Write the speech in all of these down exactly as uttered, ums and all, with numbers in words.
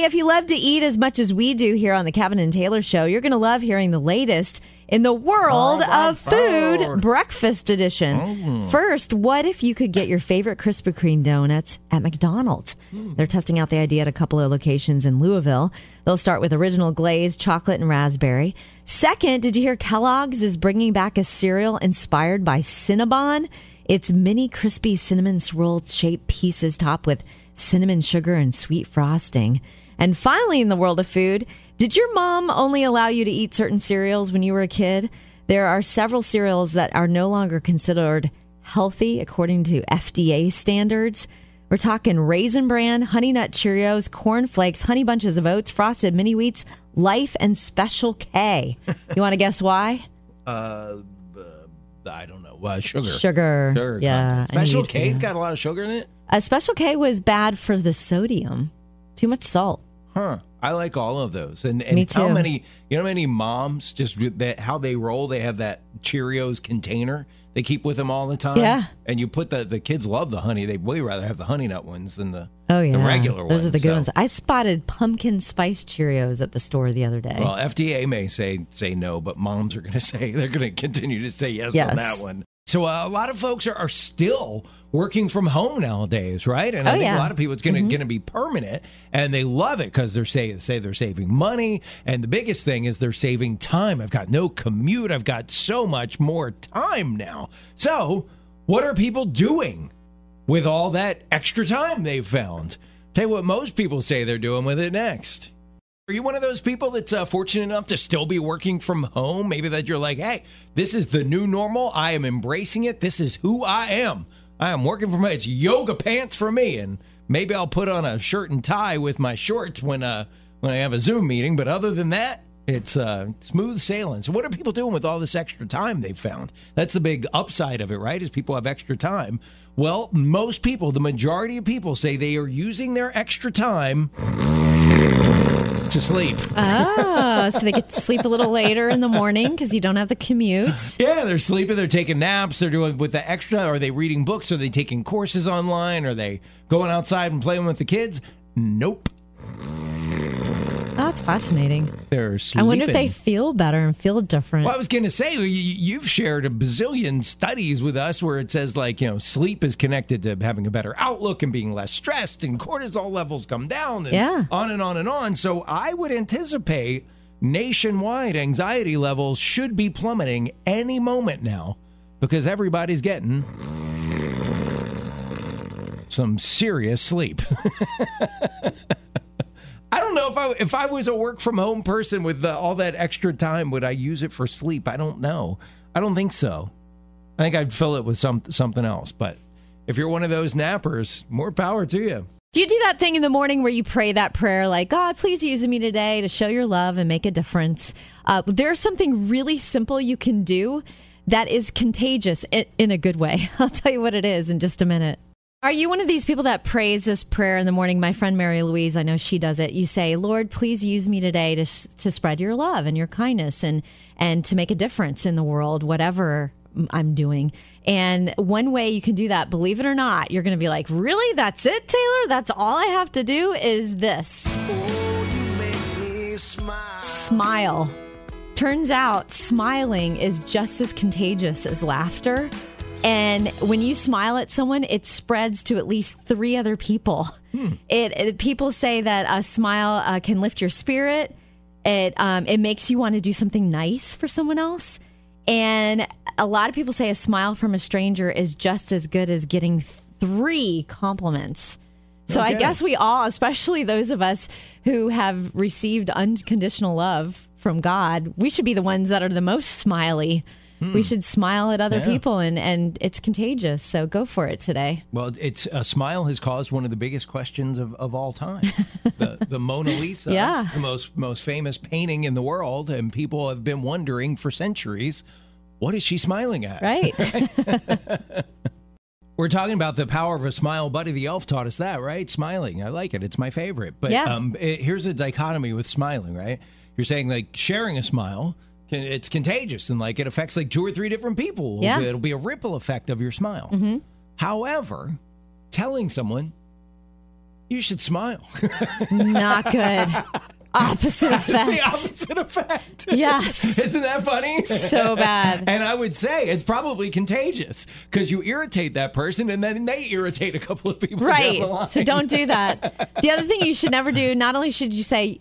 Hey, if you love to eat as much as we do here on the Kevin and Taylor Show, you're going to love hearing the latest in the world oh, of food, food, breakfast edition. Oh. First, what if you could get your favorite Krispy Kreme donuts at McDonald's? Hmm. They're testing out the idea at a couple of locations in Louisville. They'll start with original glaze, chocolate, and raspberry. Second, did you hear Kellogg's is bringing back a cereal inspired by Cinnabon? It's mini crispy cinnamon swirl shaped pieces topped with cinnamon sugar and sweet frosting. And finally, in the world of food, did your mom only allow you to eat certain cereals when you were a kid? There are several cereals that are no longer considered healthy according to F D A standards. We're talking Raisin Bran, Honey Nut Cheerios, Corn Flakes, Honey Bunches of Oats, Frosted Mini-Wheats, Life, and Special K. You want to guess why? Uh, uh, I don't know. Uh, sugar. Sugar. Sugar. Yeah. Special K's got a lot of sugar in it? Uh, Special K was bad for the sodium. Too much salt. Huh. I like all of those. And, and Me too. How many, you know how many moms, just that how they roll, they have that Cheerios container they keep with them all the time. Yeah. And you put the, the kids love the honey. They way rather have the honey nut ones than the, oh, yeah. the regular Those ones. Those are the good so. ones. I spotted pumpkin spice Cheerios at the store the other day. Well, F D A may say say no, but moms are going to say, they're going to continue to say yes, yes. on that one. So uh, a lot of folks are, are still working from home nowadays, right? And I oh, think yeah. a lot of people, it's going to mm-hmm. going to be permanent, and they love it because they're say, say they're saving money, and the biggest thing is they're saving time. I've got no commute. I've got so much more time now. So what are people doing with all that extra time they've found? Tell you what most people say they're doing with it next. Are you one of those people that's uh, fortunate enough to still be working from home? Maybe that you're like, hey, this is the new normal. I am embracing it. This is who I am. I am working from home. It's yoga pants for me. And maybe I'll put on a shirt and tie with my shorts when uh, when I have a Zoom meeting. But other than that, it's uh, smooth sailing. So what are people doing with all this extra time they've found? That's the big upside of it, right, is people have extra time. Well, most people, the majority of people say they are using their extra time to sleep. Oh, so they could sleep a little later in the morning because you don't have the commute. Yeah, they're sleeping, they're taking naps, they're doing with the extra. Are they reading books? Are they taking courses online? Are they going outside and playing with the kids? Nope. Oh, that's fascinating. They're sleeping. I wonder if they feel better and feel different. Well, I was going to say, you've shared a bazillion studies with us where it says, like, you know, sleep is connected to having a better outlook and being less stressed, and cortisol levels come down, and yeah. on and on and on. So I would anticipate nationwide anxiety levels should be plummeting any moment now because everybody's getting some serious sleep. I don't know if I if I was a work from home person with the, all that extra time, would I use it for sleep? I don't know. I don't think so. I think I'd fill it with some something else. But if you're one of those nappers, more power to you. Do you do that thing in the morning where you pray that prayer like, God, please use me today to show your love and make a difference? Uh, there's something really simple you can do that is contagious in, in a good way. I'll tell you what it is in just a minute. Are you one of these people that prays this prayer in the morning? My friend Mary Louise, I know she does it. You say, Lord, please use me today to to spread your love and your kindness and, and to make a difference in the world, whatever I'm doing. And one way you can do that, believe it or not, you're going to be like, really? That's it, Taylor? That's all I have to do is this. Oh, you make me smile. Smile. Turns out smiling is just as contagious as laughter. And when you smile at someone, it spreads to at least three other people. Hmm. It, it people say that a smile uh, can lift your spirit. It um, it makes you want to do something nice for someone else. And a lot of people say a smile from a stranger is just as good as getting three compliments. So okay. I guess we all, especially those of us who have received unconditional love from God, we should be the ones that are the most smiley. We should smile at other yeah. people, and, and it's contagious, so go for it today. Well, it's a smile has caused one of the biggest questions of, of all time. the, the Mona Lisa, yeah. the most most famous painting in the world, and people have been wondering for centuries, what is she smiling at? Right. right? We're talking about the power of a smile. Buddy the Elf taught us that, right? Smiling. I like it. It's my favorite. But yeah. um, it, here's a dichotomy with smiling, right? You're saying, like, sharing a smile, it's contagious, and like it affects like two or three different people. Yeah. It'll be a ripple effect of your smile. Mm-hmm. However, telling someone You should smile. Not good. Opposite effect. It's the opposite effect. Yes. Isn't that funny? So bad. And I would say it's probably contagious because you irritate that person and then they irritate a couple of people. Right. Down the line. So don't do that. The other thing you should never do, not only should you say,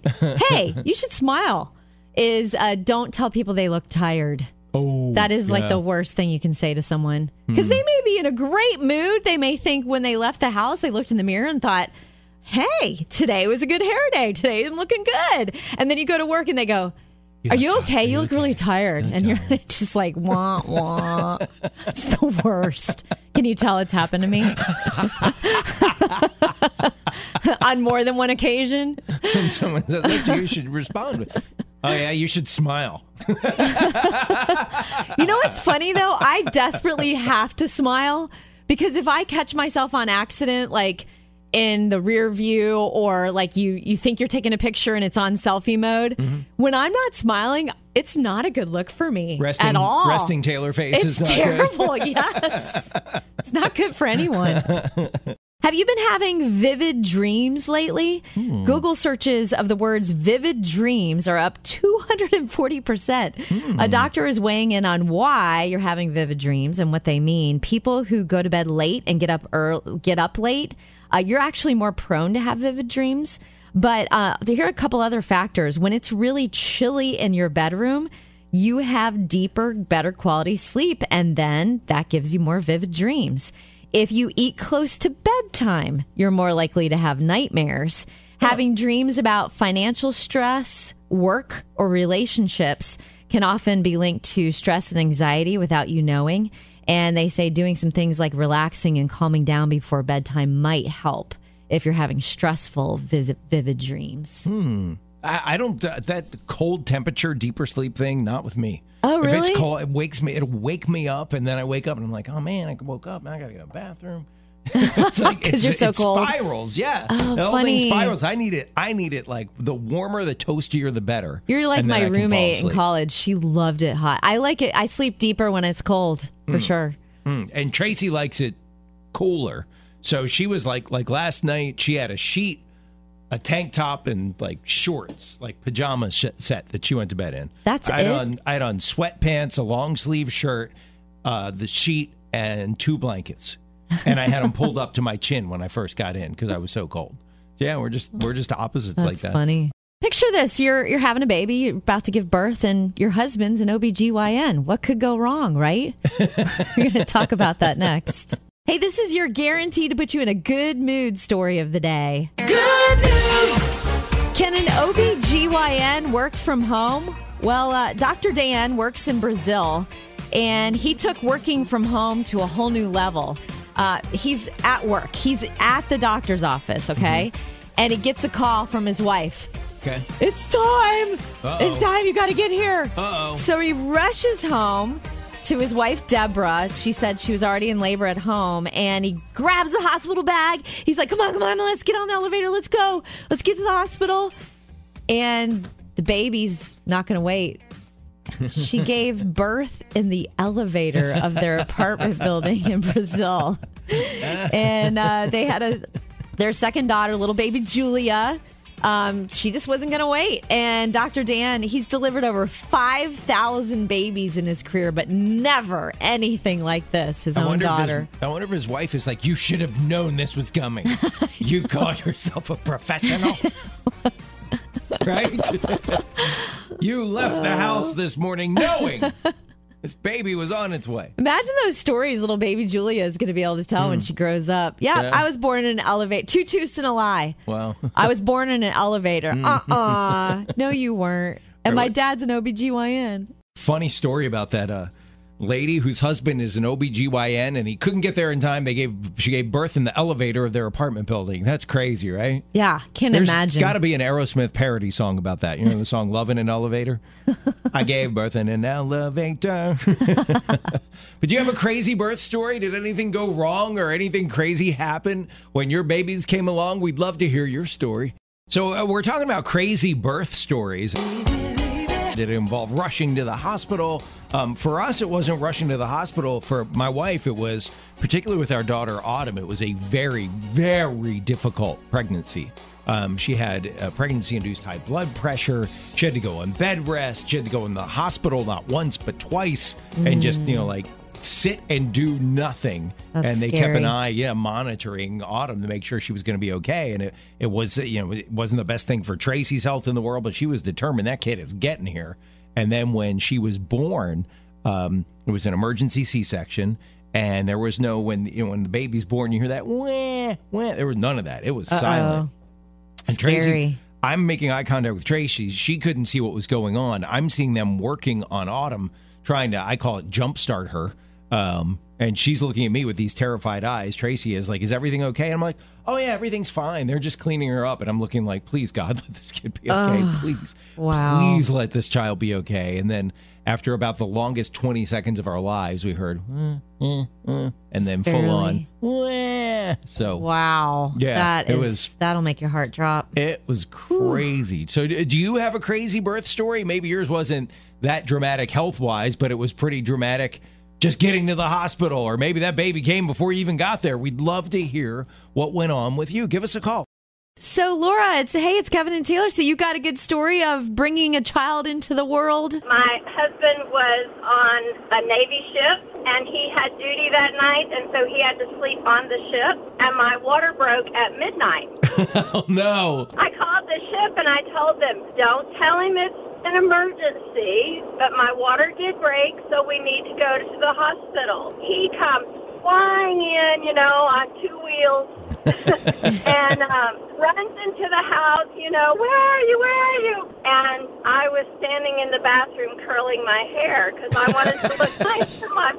hey, you should smile, is uh, don't tell people they look tired. Oh, that is like yeah. the worst thing you can say to someone because mm. they may be in a great mood. They may think when they left the house, they looked in the mirror and thought, hey, today was a good hair day. Today I'm looking good. And then you go to work and they go, are you okay? You look really tired. And you're just like, wah, wah. It's the worst. Can you tell it's happened to me? On more than one occasion. When someone says that to you, you should respond with, oh, yeah, you should smile. You know what's funny, though? I desperately have to smile because if I catch myself on accident, like, in the rear view or like you you think you're taking a picture and it's on selfie mode. Mm-hmm. When I'm not smiling, it's not a good look for me resting, at all. Resting Taylor face it's is not terrible, good. Yes. It's not good for anyone. Have you been having vivid dreams lately? Hmm. Google searches of the words vivid dreams are up two hundred forty percent. Hmm. A doctor is weighing in on why you're having vivid dreams and what they mean. People who go to bed late and get up early, get up late, uh, you're actually more prone to have vivid dreams. But uh, here are a couple other factors. When it's really chilly in your bedroom, you have deeper, better quality sleep, and then that gives you more vivid dreams. If you eat close to bedtime, you're more likely to have nightmares. Yeah. Having dreams about financial stress, work, or relationships can often be linked to stress and anxiety without you knowing. And they say doing some things like relaxing and calming down before bedtime might help if you're having stressful, vivid dreams. Hmm. I don't, that cold temperature, deeper sleep thing, not with me. Oh, really? If it's cold, it wakes me, it'll wake me up, and then I wake up and I'm like, oh man, I woke up, and I gotta go to the bathroom. It's like, it's, you're so it cold. Spirals, yeah. Oh, the whole thing spirals. I need it, I need it like the warmer, the toastier, the better. You're like my roommate in college. She loved it hot. I like it, I sleep deeper when it's cold, for mm. sure. Mm. And Tracy likes it cooler. So she was like, like last night, she had a sheet, a tank top and like shorts, like pajama sh- set that she went to bed in. That's I had it. On, I had on sweatpants, a long sleeve shirt, uh, the sheet, and two blankets, and I had them pulled up to my chin when I first got in because I was so cold. So yeah, we're just we're just opposites. That's like that. Funny. Picture this: you're you're having a baby, you're about to give birth, and your husband's an O B G Y N. What could go wrong, right? We're gonna talk about that next. Hey, this is your guarantee to put you in a good mood story of the day. Good news! Can an O B G Y N work from home? Well, uh, Doctor Dan works in Brazil, and he took working from home to a whole new level. Uh, he's at work. He's at the doctor's office, okay? Mm-hmm. And he gets a call from his wife. Okay. It's time! Uh-oh. It's time. You got to get here. Uh-oh. So he rushes home to his wife, Deborah. She said she was already in labor at home, and he grabs the hospital bag. He's like, come on, come on, let's get on the elevator. Let's go. Let's get to the hospital. And the baby's not going to wait. She gave birth in the elevator of their apartment building in Brazil. And uh, they had a their second daughter, little baby Julia. Um, she just wasn't going to wait. And Doctor Dan, he's delivered over five thousand babies in his career, but never anything like this, his I own daughter. His, I wonder if his wife is like, you should have known this was coming. You call yourself a professional. Right? You left uh, the house this morning knowing this baby was on its way. Imagine those stories little baby Julia is going to be able to tell mm. when she grows up. Yeah, yeah, I was born in an elevator. Two truths and a lie. Wow. I was born in an elevator. Uh-uh. No, you weren't. And my dad's an O B G Y N. Funny story about that uh, lady whose husband is an O B G Y N, and he couldn't get there in time. They gave She gave birth in the elevator of their apartment building. That's crazy, right? Yeah, can't There's imagine. There's got to be an Aerosmith parody song about that. You know the song Love in an Elevator? I gave birth in an elevator. But do you have a crazy birth story? Did anything go wrong or anything crazy happen when your babies came along? We'd love to hear your story. So uh, we're talking about crazy birth stories. Did it involve rushing to the hospital? Um, for us, it wasn't rushing to the hospital. For my wife, it was, particularly with our daughter, Autumn, it was a very, very difficult pregnancy. Um, she had uh, pregnancy-induced high blood pressure. She had to go on bed rest. She had to go in the hospital not once but twice mm. and just, you know, like sit and do nothing. That's and they scary. kept an eye, yeah, monitoring Autumn to make sure she was going to be okay. And it, it was, you know, it wasn't the best thing for Tracy's health in the world, but she was determined that kid is getting here. And then when she was born, um, it was an emergency C-section. And there was no, when you know, when the baby's born, you hear that, wah, wah. There was none of that. It was Uh-oh. silent. And Tracy, Scary. I'm making eye contact with Tracy. She couldn't see what was going on. I'm seeing them working on Autumn, trying to, I call it jumpstart her. Um, and she's looking at me with these terrified eyes. Tracy is like, is everything okay? And I'm like, oh, yeah, everything's fine. They're just cleaning her up. And I'm looking like, please, God, let this kid be okay. Oh, please. Wow. Please let this child be okay. And then after about the longest twenty seconds of our lives, we heard, mm, mm, mm, and then barely. full on. Wah. So, wow. Yeah. That it is, was, that'll make your heart drop. It was crazy. Ooh. So do you have a crazy birth story? Maybe yours wasn't that dramatic health wise, but it was pretty dramatic. Just getting to the hospital, or maybe that baby came before you even got there. We'd love to hear what went on with you. Give us a call. So, Laura, it's hey, it's Kevin and Taylor. So you got a good story of bringing a child into the world? My husband was on a Navy ship, and he had duty that night, and so he had to sleep on the ship, and my water broke at midnight. Oh, no. I called the ship, and I told them, don't tell him it's an emergency, but my water did break, so we need to go to the hospital. He comes flying in, you know, on two wheels, and um, runs into the house, you know, where are you, where are you? And I was standing in the bathroom curling my hair because I wanted to look nice for my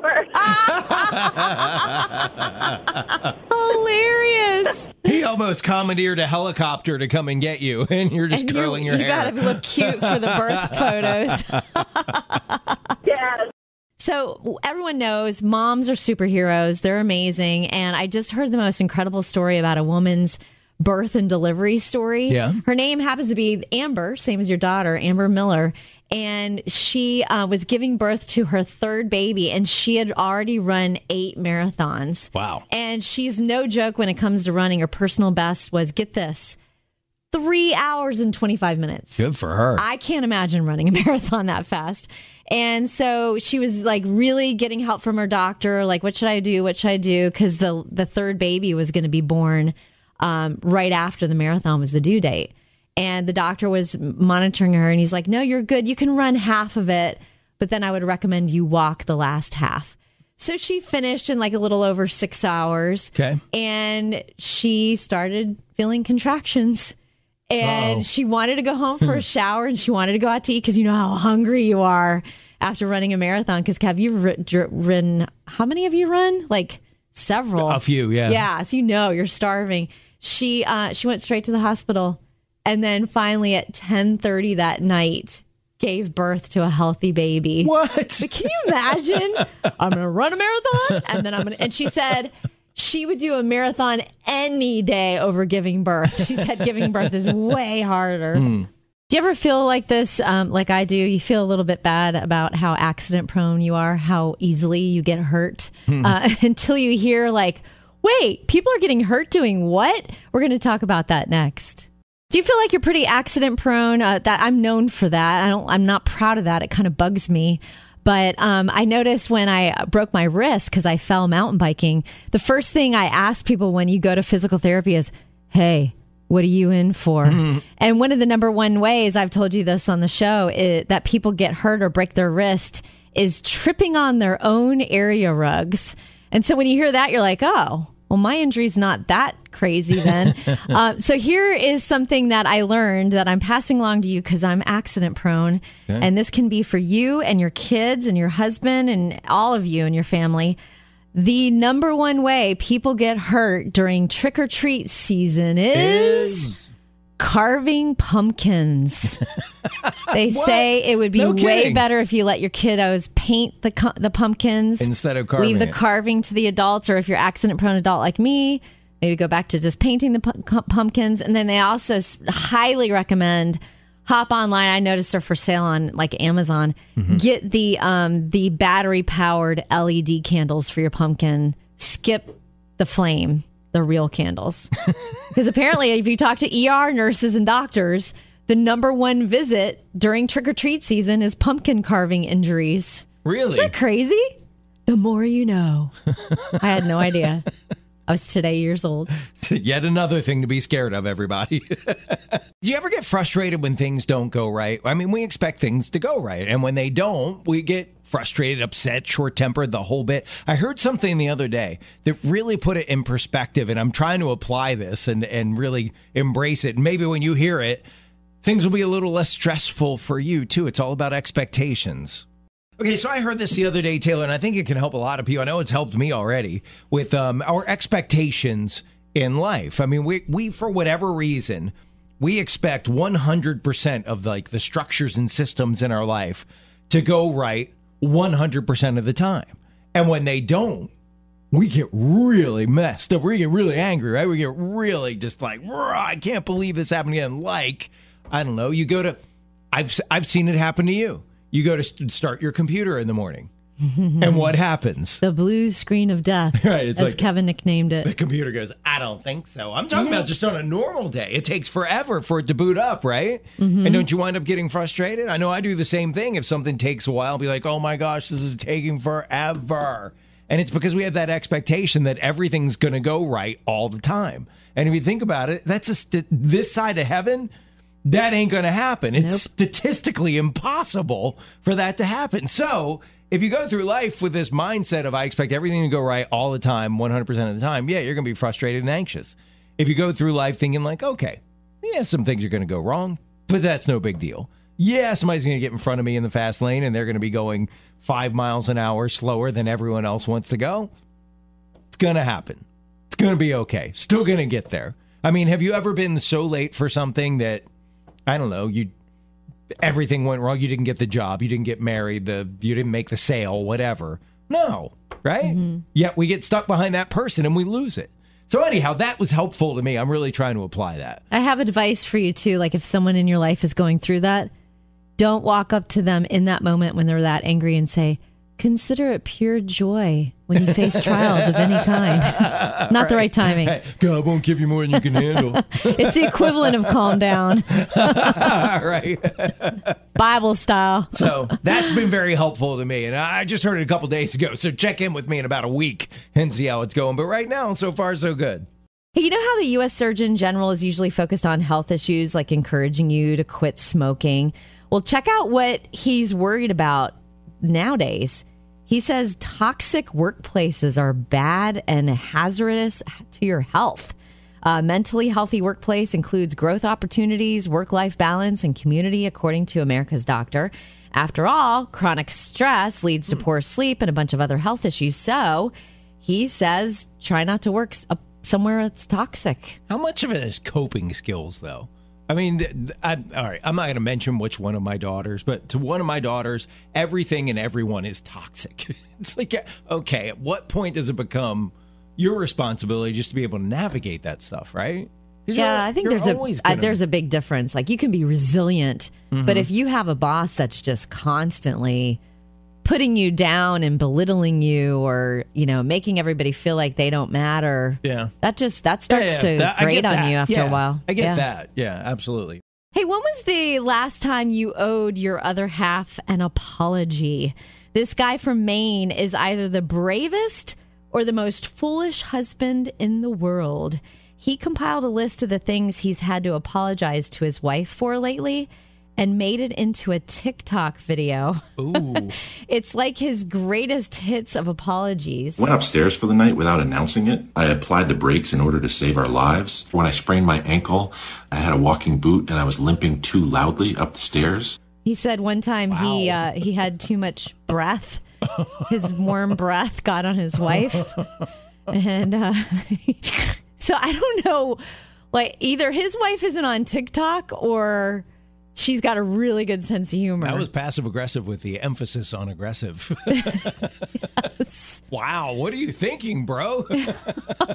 birthday. Hilarious. He almost commandeered a helicopter to come and get you, and you're just and curling you, your you hair. You gotta look cute for the birth photos. Yes. So everyone knows moms are superheroes. They're amazing. And I just heard the most incredible story about a woman's birth and delivery story. Yeah. Her name happens to be Amber, same as your daughter, Amber Miller. And she uh, was giving birth to her third baby, and she had already run eight marathons. Wow. And she's no joke when it comes to running. Her personal best was, get this, Three hours and twenty-five minutes. Good for her. I can't imagine running a marathon that fast. And so she was like really getting help from her doctor. Like, what should I do? What should I do? Because the, the third baby was going to be born um, right after the marathon was the due date. And the doctor was monitoring her, and he's like, no, you're good. You can run half of it, but then I would recommend you walk the last half. So she finished in like a little over six hours. Okay. And she started feeling contractions. And Uh-oh. she wanted to go home for a shower, and she wanted to go out to eat because you know how hungry you are after running a marathon. Because, Kev, you've r- dr- run, how many have you run? Like several. A few, yeah. Yeah, so you know you're starving. She uh, she went straight to the hospital, and then finally at ten thirty that night gave birth to a healthy baby. What? But can you imagine? I'm going to run a marathon, and then I'm going to, and she said, she would do a marathon any day over giving birth. She said giving birth is way harder. Mm. Do you ever feel like this, um, like I do? You feel a little bit bad about how accident prone you are, how easily you get hurt mm. uh, until you hear like, wait, people are getting hurt doing what? We're going to talk about that next. Do you feel like you're pretty accident prone? Uh, that I'm known for that. I don't, I'm not proud of that. It kind of bugs me. But um, I noticed when I broke my wrist because I fell mountain biking, the first thing I ask people when you go to physical therapy is, hey, what are you in for? Mm-hmm. And one of the number one ways, I've told you this on the show, is that people get hurt or break their wrist is tripping on their own area rugs. And so when you hear that, you're like, oh, well, my injury's not that crazy then. uh, so here is something that I learned that I'm passing along to you because I'm accident prone. Okay. And this can be for you and your kids and your husband and all of you and your family. The number one way people get hurt during trick-or-treat season is... is- carving pumpkins. They say it would be no way better if you let your kiddos paint the the pumpkins instead of carving. Leave the carving it. to the adults, or if you're accident prone adult like me, maybe go back to just painting the p- pumpkins. And then they also highly recommend hop online. I noticed they're for sale on like Amazon. Mm-hmm. Get the um, the battery powered L E D candles for your pumpkin. Skip the flame, the real candles. Because apparently, if you talk to E R nurses and doctors, the number one visit during trick or treat season is pumpkin carving injuries. Really? Isn't that crazy? The more you know. I had no idea. I was today years old. So yet another thing to be scared of, everybody. Do you ever get frustrated when things don't go right? I mean, we expect things to go right. And when they don't, we get frustrated, upset, short-tempered, the whole bit. I heard something the other day that really put it in perspective. And I'm trying to apply this and, and really embrace it. And maybe when you hear it, things will be a little less stressful for you, too. It's all about expectations. Okay, so I heard this the other day, Taylor, and I think it can help a lot of people. I know it's helped me already with um, our expectations in life. I mean, we, we for whatever reason, we expect one hundred percent of like the structures and systems in our life to go right one hundred percent of the time. And when they don't, we get really messed up. We get really angry, right? We get really just like, I can't believe this happened again. Like, I don't know, you go to, I've I've seen it happen to you. You go to start your computer in the morning, and what happens? The blue screen of death, right, it's as like, Kevin nicknamed it. The computer goes, I don't think so. I'm talking yeah. about just on a normal day. It takes forever for it to boot up, right? Mm-hmm. And don't you wind up getting frustrated? I know I do the same thing. If something takes a while, I'll be like, oh my gosh, this is taking forever. And it's because we have that expectation that everything's going to go right all the time. And if you think about it, that's just this side of heaven. That ain't going to happen. It's nope. statistically impossible for that to happen. So if you go through life with this mindset of I expect everything to go right all the time, one hundred percent of the time, yeah, you're going to be frustrated and anxious. If you go through life thinking like, okay, yeah, some things are going to go wrong, but that's no big deal. Yeah, somebody's going to get in front of me in the fast lane and they're going to be going five miles an hour slower than everyone else wants to go. It's going to happen. It's going to be okay. Still going to get there. I mean, have you ever been so late for something that I don't know, you everything went wrong, you didn't get the job, you didn't get married, the you didn't make the sale, whatever. No, right? Mm-hmm. Yet we get stuck behind that person and we lose it. So anyhow, that was helpful to me. I'm really trying to apply that. I have advice for you too, like if someone in your life is going through that, don't walk up to them in that moment when they're that angry and say, consider it pure joy when you face trials of any kind. Not right. the right timing. Hey, God won't give you more than you can handle. It's the equivalent of calm down. All right. Bible style. So that's been very helpful to me. And I just heard it a couple days ago. So check in with me in about a week and see how it's going. But right now, so far, so good. Hey, you know how the U S Surgeon General is usually focused on health issues, like encouraging you to quit smoking? Well, check out what he's worried about nowadays. He says toxic workplaces are bad and hazardous to your health. A mentally healthy workplace includes growth opportunities, work-life balance, and community, according to America's doctor. After all, chronic stress leads to poor sleep and a bunch of other health issues. So he says try not to work somewhere that's toxic. How much of it is coping skills, though? I mean, I'm, all right, I'm not going to mention which one of my daughters, but to one of my daughters, everything and everyone is toxic. It's like, okay, at what point does it become your responsibility just to be able to navigate that stuff, right? Yeah, I think there's a gonna... there's a big difference. Like, you can be resilient, mm-hmm. but if you have a boss that's just constantly putting you down and belittling you, or you know, making everybody feel like they don't matter. Yeah, that just that starts yeah, yeah, that, to grate on you after yeah, a while. I get yeah. that. Yeah, absolutely. Hey, when was the last time you owed your other half an apology? This guy from Maine is either the bravest or the most foolish husband in the world. He compiled a list of the things he's had to apologize to his wife for lately, and made it into a TikTok video. Ooh. It's like his greatest hits of apologies. Went upstairs for the night without announcing it. I applied the brakes in order to save our lives. When I sprained my ankle, I had a walking boot and I was limping too loudly up the stairs. He said one time wow. he uh, he had too much breath. His warm breath got on his wife. And uh, so I don't know, like either his wife isn't on TikTok or... she's got a really good sense of humor. I was passive aggressive with the emphasis on aggressive. Yes. Wow, what are you thinking, bro? uh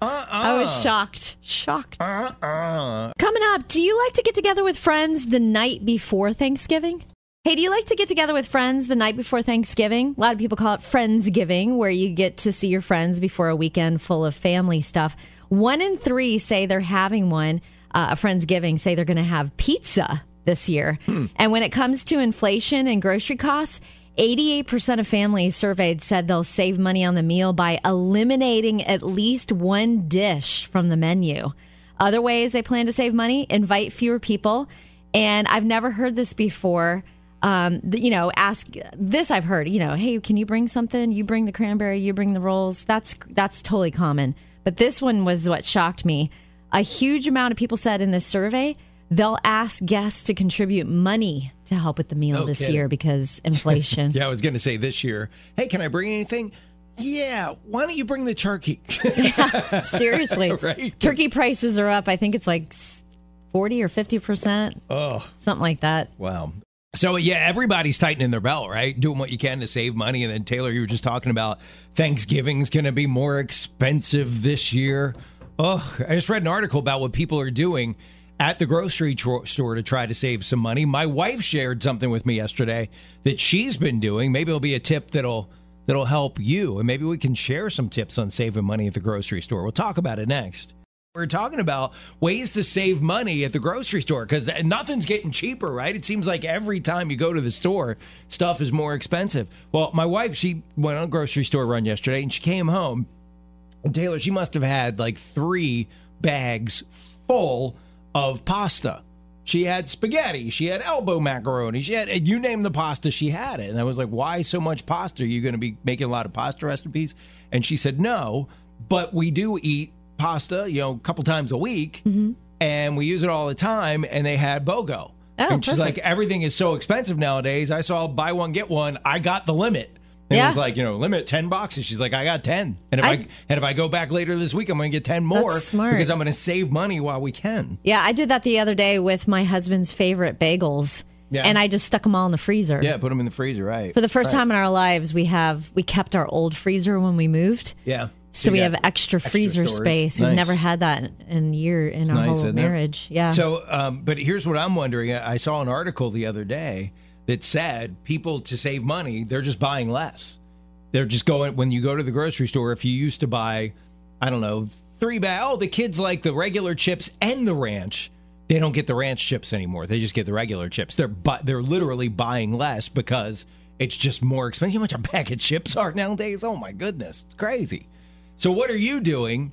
uh-uh, I was shocked. Shocked. Uh-uh. Coming up, do you like to get together with friends the night before Thanksgiving? Hey, do you like to get together with friends the night before Thanksgiving? A lot of people call it Friendsgiving, where you get to see your friends before a weekend full of family stuff. One in three say they're having one. Uh, a Friendsgiving say they're going to have pizza this year. Hmm. And when it comes to inflation and grocery costs, eighty-eight percent of families surveyed said they'll save money on the meal by eliminating at least one dish from the menu. Other ways they plan to save money, invite fewer people. And I've never heard this before. Um, you know, ask this I've heard, you know, hey, can you bring something? You bring the cranberry, you bring the rolls. That's that's totally common. But this one was what shocked me. A huge amount of people said in this survey they'll ask guests to contribute money to help with the meal no this kidding. year because inflation. Yeah, I was going to say this year, hey, can I bring anything? Yeah, why don't you bring the turkey? Yeah, seriously. Right? Turkey prices are up. I think it's like forty or fifty percent. Oh, something like that. Wow. So, yeah, everybody's tightening their belt, right? Doing what you can to save money. And then, Taylor, you were just talking about Thanksgiving's going to be more expensive this year. Oh, I just read an article about what people are doing at the grocery tro- store to try to save some money. My wife shared something with me yesterday that she's been doing. Maybe it'll be a tip that'll that'll help you. And maybe we can share some tips on saving money at the grocery store. We'll talk about it next. We're talking about ways to save money at the grocery store because nothing's getting cheaper, right? It seems like every time you go to the store, stuff is more expensive. Well, my wife, she went on a grocery store run yesterday and she came home. And Taylor, she must have had like three bags full of pasta. She had spaghetti. She had elbow macaroni. She had, you name the pasta, she had it. And I was like, why so much pasta? Are you going to be making a lot of pasta recipes? And she said, no, but we do eat pasta, you know, a couple times a week, mm-hmm. and we use it all the time, and they had BOGO. Oh, and she's perfect. Like, everything is so expensive nowadays. I saw buy one, get one. I got the limit. And yeah. It was like, you know, limit ten boxes. She's like, I got ten. And if I, I and if I go back later this week, I'm going to get ten more that's smart. Because I'm going to save money while we can. Yeah, I did that the other day with my husband's favorite bagels. Yeah. And I just stuck them all in the freezer. Yeah, put them in the freezer, right. For the first right. time in our lives, we have we kept our old freezer when we moved. Yeah. So, so we have extra freezer extra space. Nice. We've never had that in year in it's our nice, whole marriage. It? Yeah. So, um, but here's what I'm wondering. I saw an article the other day that said people to save money, they're just buying less. They're just going when you go to the grocery store. If you used to buy, I don't know, three bags. Oh, the kids like the regular chips and the ranch. They don't get the ranch chips anymore. They just get the regular chips. They're but they're literally buying less because it's just more expensive. You know how much a bag of chips are nowadays? Oh my goodness, it's crazy. So what are you doing?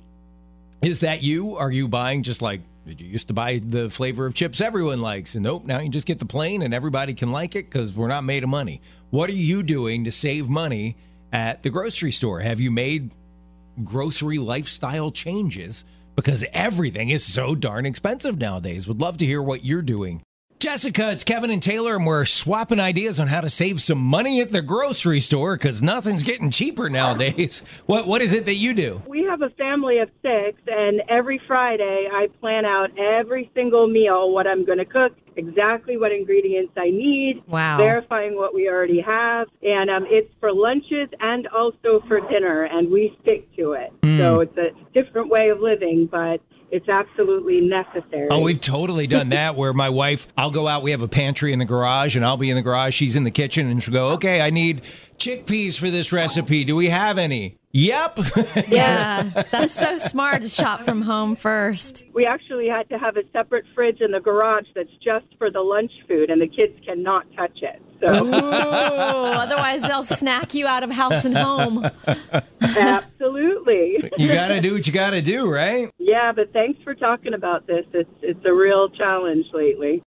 Is that you? Are you buying just like, did you used to buy the flavor of chips everyone likes? And nope, now you just get the plain and everybody can like it because we're not made of money. What are you doing to save money at the grocery store? Have you made grocery lifestyle changes? Because everything is so darn expensive nowadays. Would love to hear what you're doing. Jessica, it's Kevin and Taylor, and we're swapping ideas on how to save some money at the grocery store because nothing's getting cheaper nowadays. What What is it that you do? We have a family of six, and every Friday I plan out every single meal, what I'm going to cook, exactly what ingredients I need, wow. verifying what we already have, and um, it's for lunches and also for dinner, and we stick to it. Mm. So it's a different way of living, but it's absolutely necessary. Oh, we've totally done that where my wife, I'll go out, we have a pantry in the garage, and I'll be in the garage, she's in the kitchen, and she'll go, okay, I need chickpeas for this recipe. Do we have any? Yep. Yeah, that's so smart to shop from home first. We actually had to have a separate fridge in the garage that's just for the lunch food, and the kids cannot touch it. So. Ooh, otherwise they'll snack you out of house and home. Absolutely. You got to do what you got to do, right? Yeah, but thanks for talking about this. It's it's a real challenge lately.